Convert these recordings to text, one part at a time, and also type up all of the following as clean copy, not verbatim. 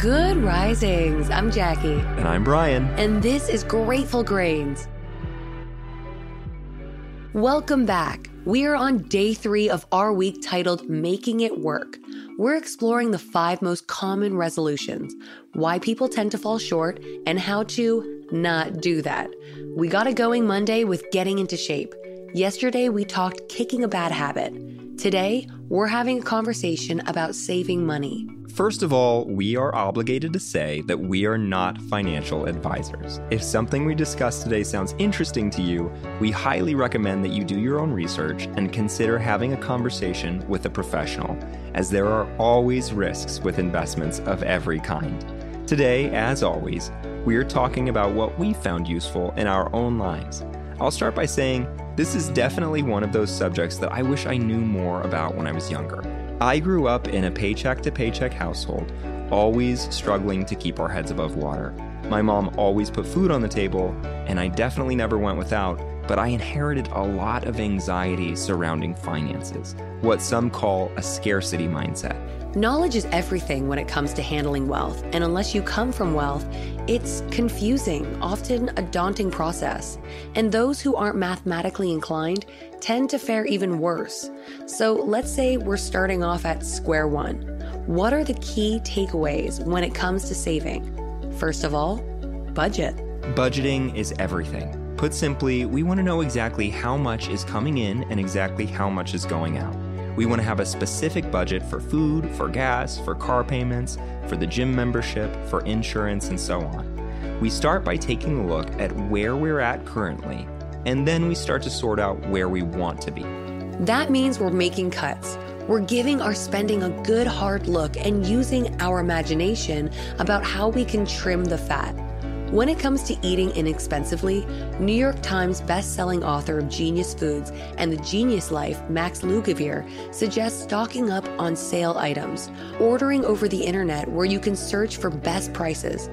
Good Risings. I'm Jackie. And I'm Brian. And this is Grateful Grains. Welcome back. We are on day 3 of our week titled Making It Work. We're exploring the 5 most common resolutions, why people tend to fall short, and how to not do that. We got it going Monday with getting into shape. Yesterday, we talked kicking a bad habit. Today, we're having a conversation about saving money. First of all, we are obligated to say that we are not financial advisors. If something we discussed today sounds interesting to you, we highly recommend that you do your own research and consider having a conversation with a professional, as there are always risks with investments of every kind. Today, as always, we are talking about what we found useful in our own lives. I'll start by saying, this is definitely one of those subjects that I wish I knew more about when I was younger. I grew up in a paycheck-to-paycheck household, always struggling to keep our heads above water. My mom always put food on the table, and I definitely never went without, but I inherited a lot of anxiety surrounding finances, what some call a scarcity mindset. Knowledge is everything when it comes to handling wealth, and unless you come from wealth, it's confusing, often a daunting process. And those who aren't mathematically inclined tend to fare even worse. So let's say we're starting off at square one. What are the key takeaways when it comes to saving? First of all, budget. Budgeting is everything. Put simply, we want to know exactly how much is coming in and exactly how much is going out. We want to have a specific budget for food, for gas, for car payments, for the gym membership, for insurance, and so on. We start by taking a look at where we're at currently, and then we start to sort out where we want to be. That means we're making cuts. We're giving our spending a good hard look and using our imagination about how we can trim the fat. When it comes to eating inexpensively, New York Times best-selling author of Genius Foods and The Genius Life, Max Lugavere, suggests stocking up on sale items, ordering over the internet where you can search for best prices,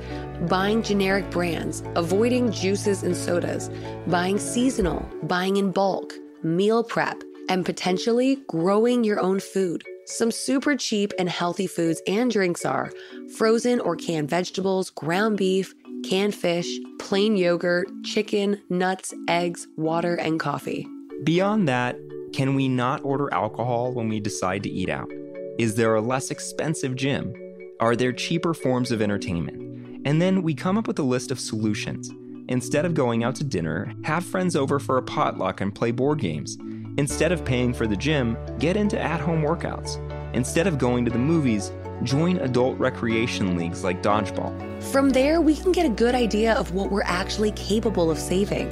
buying generic brands, avoiding juices and sodas, buying seasonal, buying in bulk, meal prep, and potentially growing your own food. Some super cheap and healthy foods and drinks are frozen or canned vegetables, ground beef, canned fish, plain yogurt, chicken, nuts, eggs, water, and coffee. Beyond that, can we not order alcohol when we decide to eat out? Is there a less expensive gym? Are there cheaper forms of entertainment? And then we come up with a list of solutions. Instead of going out to dinner, have friends over for a potluck and play board games. Instead of paying for the gym, get into at-home workouts. Instead of going to the movies, join adult recreation leagues like dodgeball. From there, we can get a good idea of what we're actually capable of saving.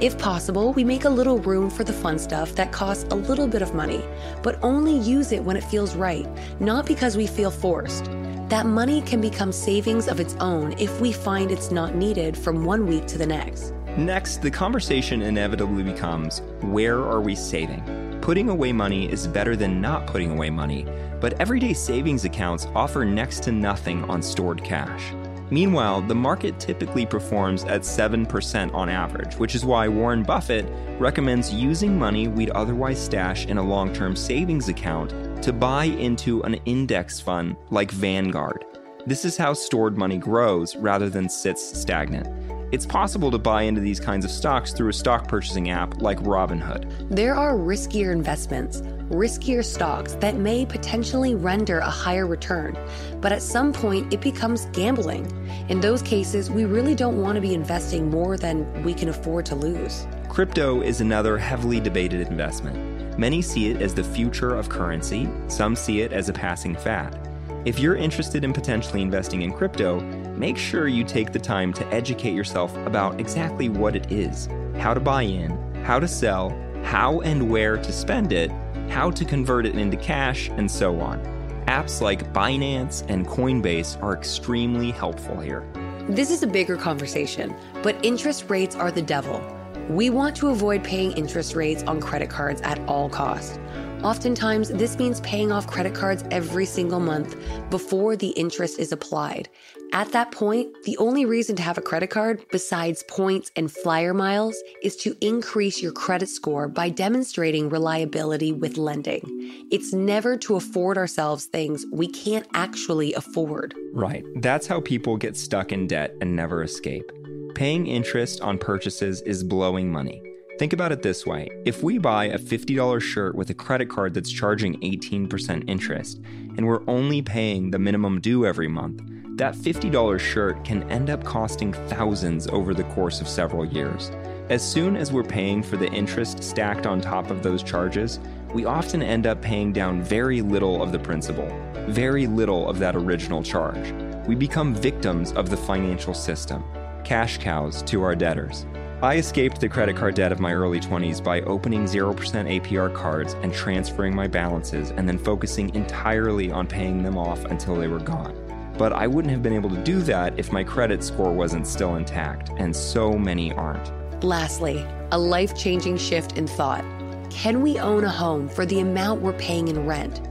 If possible, we make a little room for the fun stuff that costs a little bit of money, but only use it when it feels right, not because we feel forced. That money can become savings of its own if we find it's not needed from one week to the next. Next, the conversation inevitably becomes, where are we saving? Putting away money is better than not putting away money, but everyday savings accounts offer next to nothing on stored cash. Meanwhile, the market typically performs at 7% on average, which is why Warren Buffett recommends using money we'd otherwise stash in a long-term savings account to buy into an index fund like Vanguard. This is how stored money grows rather than sits stagnant. It's possible to buy into these kinds of stocks through a stock purchasing app like Robinhood. There are riskier investments, riskier stocks that may potentially render a higher return, but at some point it becomes gambling. In those cases, we really don't want to be investing more than we can afford to lose. Crypto is another heavily debated investment. Many see it as the future of currency, some see it as a passing fad. If you're interested in potentially investing in crypto, make sure you take the time to educate yourself about exactly what it is, how to buy in, how to sell, how and where to spend it, how to convert it into cash, and so on. Apps like Binance and Coinbase are extremely helpful here. This is a bigger conversation, but interest rates are the devil. We want to avoid paying interest rates on credit cards at all costs. Oftentimes, this means paying off credit cards every single month before the interest is applied. At that point, the only reason to have a credit card, besides points and flyer miles, is to increase your credit score by demonstrating reliability with lending. It's never to afford ourselves things we can't actually afford. Right. That's how people get stuck in debt and never escape. Paying interest on purchases is blowing money. Think about it this way. If we buy a $50 shirt with a credit card that's charging 18% interest, and we're only paying the minimum due every month, that $50 shirt can end up costing thousands over the course of several years. As soon as we're paying for the interest stacked on top of those charges, we often end up paying down very little of the principal, very little of that original charge. We become victims of the financial system, cash cows to our debtors. I escaped the credit card debt of my early 20s by opening 0% APR cards and transferring my balances and then focusing entirely on paying them off until they were gone. But I wouldn't have been able to do that if my credit score wasn't still intact, and so many aren't. Lastly, a life-changing shift in thought. Can we own a home for the amount we're paying in rent?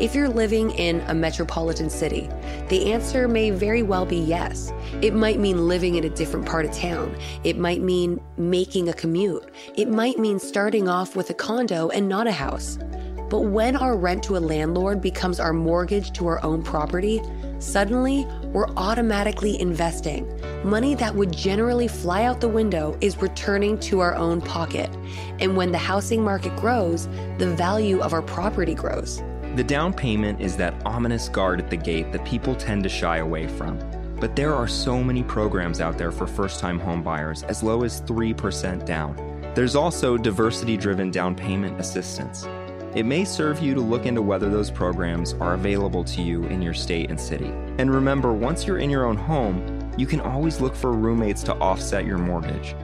If you're living in a metropolitan city, the answer may very well be yes. It might mean living in a different part of town. It might mean making a commute. It might mean starting off with a condo and not a house. But when our rent to a landlord becomes our mortgage to our own property, suddenly we're automatically investing. Money that would generally fly out the window is returning to our own pocket. And when the housing market grows, the value of our property grows. The down payment is that ominous guard at the gate that people tend to shy away from. But there are so many programs out there for first-time home buyers as low as 3% down. There's also diversity-driven down payment assistance. It may serve you to look into whether those programs are available to you in your state and city. And remember, once you're in your own home, you can always look for roommates to offset your mortgage.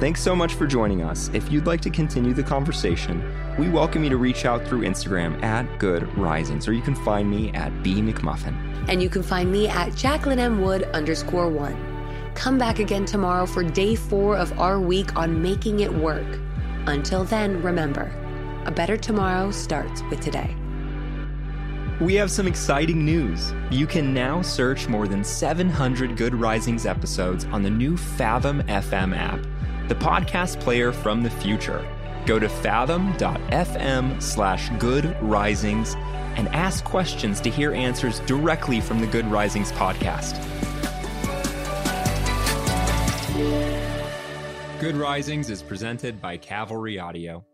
Thanks so much for joining us. If you'd like to continue the conversation, we welcome you to reach out through Instagram @GoodRisings, or you can find me @BMcMuffin. And you can find me @JacquelineMWood_1. Come back again tomorrow for day 4 of our week on making it work. Until then, remember, a better tomorrow starts with today. We have some exciting news. You can now search more than 700 Good Risings episodes on the new Fathom FM app, the podcast player from the future. Go to fathom.fm/Good Risings and ask questions to hear answers directly from the Good Risings podcast. Good Risings is presented by Cavalry Audio.